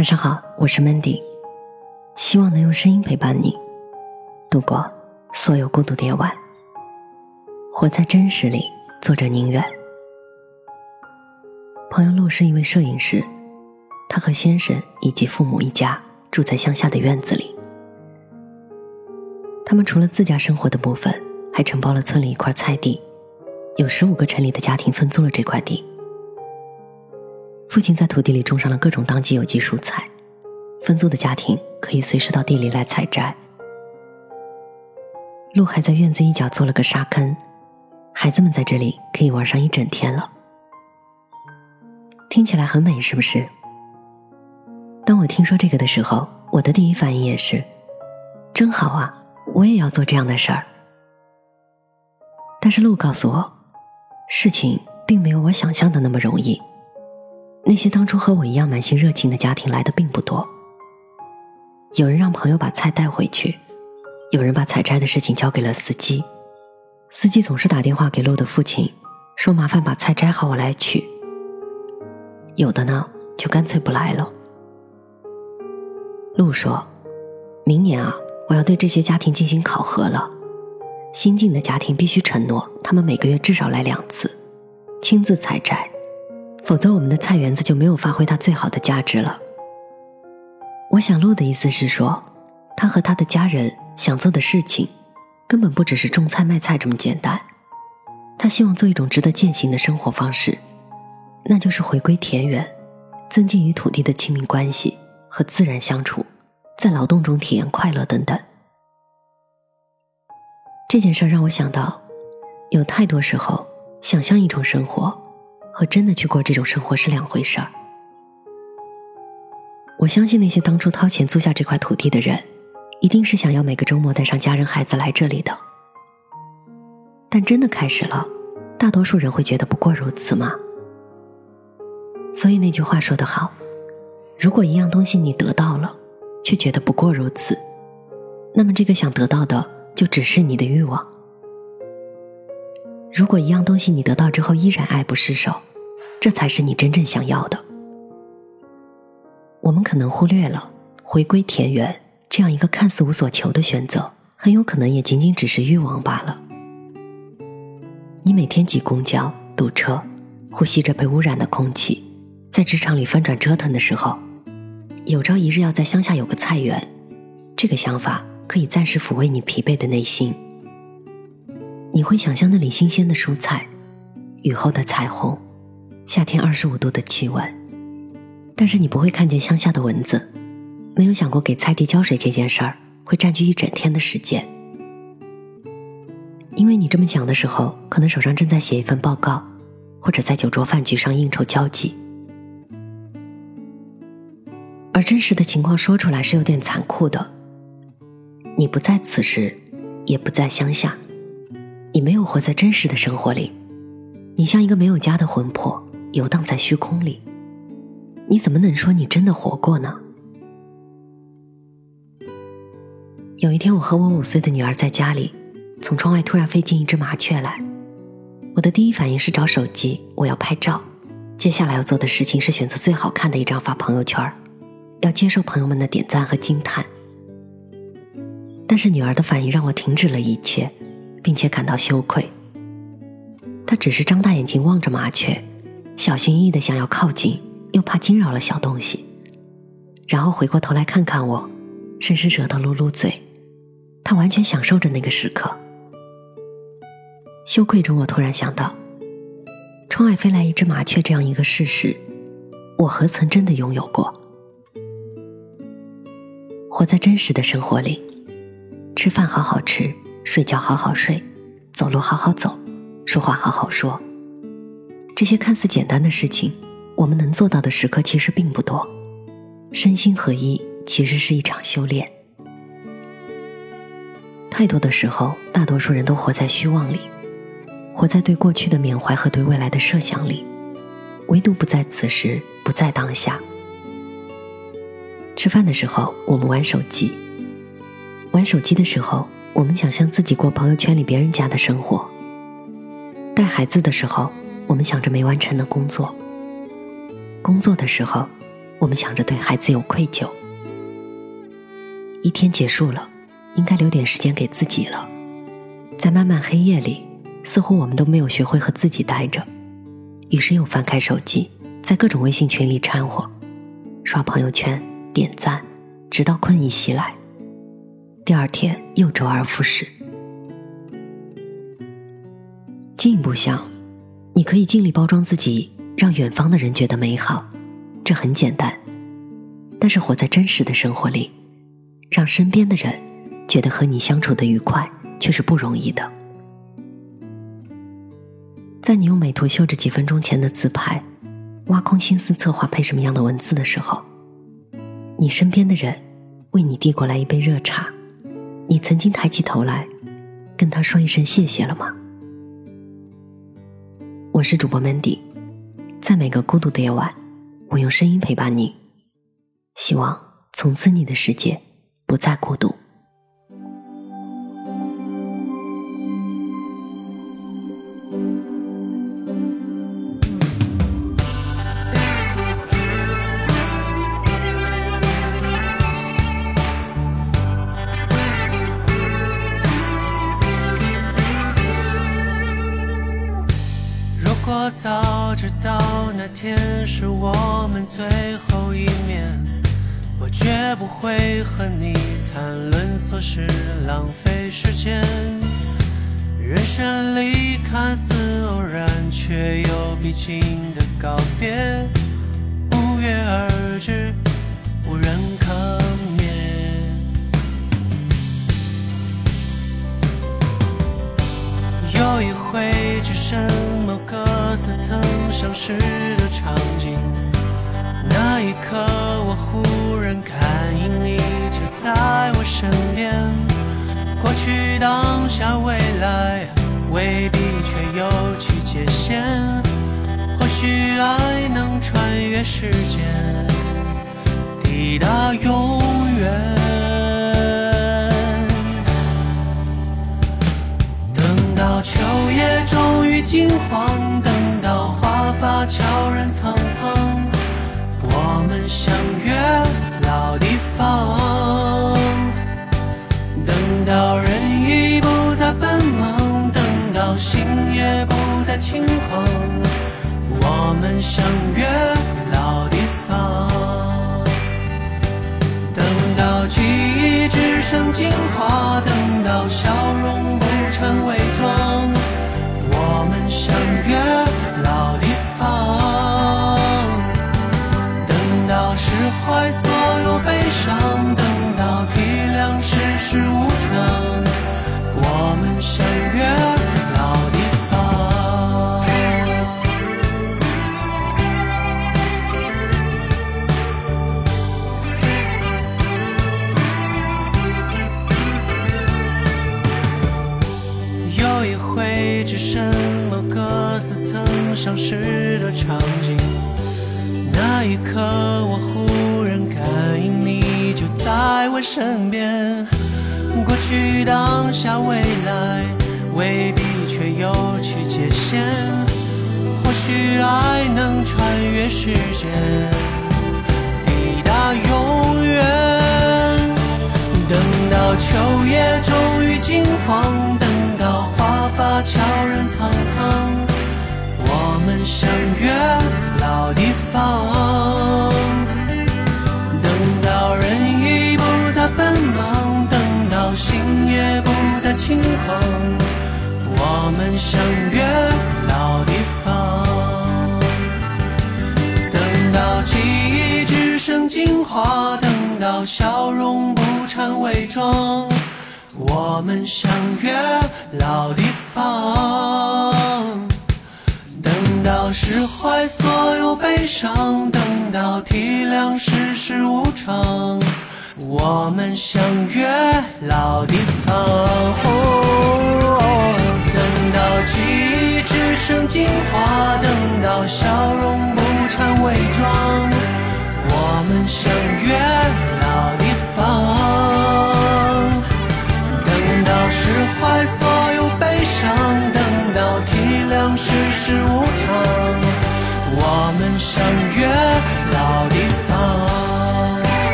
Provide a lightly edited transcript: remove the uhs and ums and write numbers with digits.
晚上好，我是 Mandy， 希望能用声音陪伴你度过所有孤独的夜晚，活在真实里，作者宁远。朋友陆是一位摄影师，他和先生以及父母一家住在乡下的院子里。他们除了自家生活的部分，还承包了村里一块菜地，有15个城里的家庭分租了这块地。父亲在土地里种上了各种当季有机蔬菜，分租的家庭可以随时到地里来采摘。陆还在院子一角做了个沙坑，孩子们在这里可以玩上一整天了。听起来很美，是不是？当我听说这个的时候，我的第一反应也是，真好啊，我也要做这样的事儿。但是陆告诉我，事情并没有我想象的那么容易。那些当初和我一样满心热情的家庭来的并不多，有人让朋友把菜带回去，有人把采摘的事情交给了司机，司机总是打电话给陆的父亲，说麻烦把菜摘好我来取。有的呢，就干脆不来了。陆说，明年啊，我要对这些家庭进行考核了，新进的家庭必须承诺他们每个月至少来2次亲自采摘，否则我们的菜园子就没有发挥它最好的价值了。我想陆的意思是说，他和他的家人想做的事情根本不只是种菜卖菜这么简单，他希望做一种值得践行的生活方式，那就是回归田园，增进与土地的亲密关系和自然相处，在劳动中体验快乐等等。这件事让我想到，有太多时候想象一种生活和真的去过这种生活是2回事儿。我相信那些当初掏钱租下这块土地的人，一定是想要每个周末带上家人孩子来这里的。但真的开始了，大多数人会觉得不过如此吗？所以那句话说得好，如果一样东西你得到了，却觉得不过如此，那么这个想得到的就只是你的欲望。如果一样东西你得到之后依然爱不释手，这才是你真正想要的。我们可能忽略了，回归田园这样一个看似无所求的选择，很有可能也仅仅只是欲望罢了。你每天挤公交、堵车，呼吸着被污染的空气，在职场里翻转折腾的时候，有朝一日要在乡下有个菜园，这个想法可以暂时抚慰你疲惫的内心。你会想象那里新鲜的蔬菜，雨后的彩虹，夏天25度的气温，但是你不会看见乡下的蚊子，没有想过给菜地浇水这件事儿会占据1整天的时间。因为你这么想的时候，可能手上正在写一份报告，或者在酒桌饭局上应酬交际。而真实的情况说出来是有点残酷的，你不在此时，也不在乡下，你没有活在真实的生活里，你像一个没有家的魂魄游荡在虚空里，你怎么能说你真的活过呢？有一天，我和我5岁的女儿在家里，从窗外突然飞进一只麻雀来。我的第一反应是找手机，我要拍照。接下来要做的事情是选择最好看的一张发朋友圈，要接受朋友们的点赞和惊叹。但是女儿的反应让我停止了一切，并且感到羞愧。他只是张大眼睛望着麻雀，小心翼翼地想要靠近，又怕惊扰了小东西，然后回过头来看看我，伸伸舌头撸撸嘴。他完全享受着那个时刻。羞愧中，我突然想到，窗外飞来一只麻雀这样一个事实，我何曾真的拥有过？活在真实的生活里，吃饭好好吃，睡觉好好睡，走路好好走，说话好好说。这些看似简单的事情，我们能做到的时刻其实并不多。身心合一其实是一场修炼。太多的时候，大多数人都活在虚妄里，活在对过去的缅怀和对未来的设想里，唯独不在此时，不在当下。吃饭的时候，我们玩手机；玩手机的时候，我们想象自己过朋友圈里别人家的生活。带孩子的时候，我们想着没完成的工作；工作的时候，我们想着对孩子有愧疚。一天结束了，应该留点时间给自己了。在漫漫黑夜里，似乎我们都没有学会和自己待着，于是又翻开手机，在各种微信群里掺和，刷朋友圈，点赞，直到困意袭来。第二天又周而复始。进一步想，你可以尽力包装自己，让远方的人觉得美好，这很简单。但是活在真实的生活里，让身边的人觉得和你相处的愉快，却是不容易的。在你用美图秀着几分钟前的自拍，挖空心思策划配什么样的文字的时候，你身边的人为你递过来一杯热茶，你曾经抬起头来跟他说一声谢谢了吗？我是主播 Mandy， 在每个孤独的夜晚，我用声音陪伴你，希望从此你的世界不再孤独。如果早知道那天是我们最后一面，我绝不会和你谈论琐事，浪费时间。人生里看似偶然，却又必经的告别，无约而至，无人可免。有一回只剩似曾相识的场景，那一刻我忽然感应你就在我身边。过去、当下、未来未必全有其界限，或许爱能穿越时间，抵达永远。等到秋叶终于金黄，等到华发悄然苍苍，我们相约老地方。等到人已不再奔忙，等到心也不再轻狂，我们相约老地方。等到记忆只剩精华，等到笑容不成伪装，我们相约老地方。等到释怀所有悲伤，等到体谅世事无常，我们相约老地方。有一回只剩某个似曾相识的场景，那一刻我忽然感应你就在我身边。过去、当下、未来未必却有其界限，或许爱能穿越时间，抵达永远。等到秋叶终于金黄，等到华发悄然苍苍，我们相约老地方。等到人已不再奔忙，等到心也不再轻狂，我们相约老地方。等到记忆只剩精华，等到笑容不掺伪装，我们相约老地方。等到释怀所有悲伤，等到体谅世事无常，我们相约老地方。等到记忆只剩精华，等到笑容不掺伪装，我们相约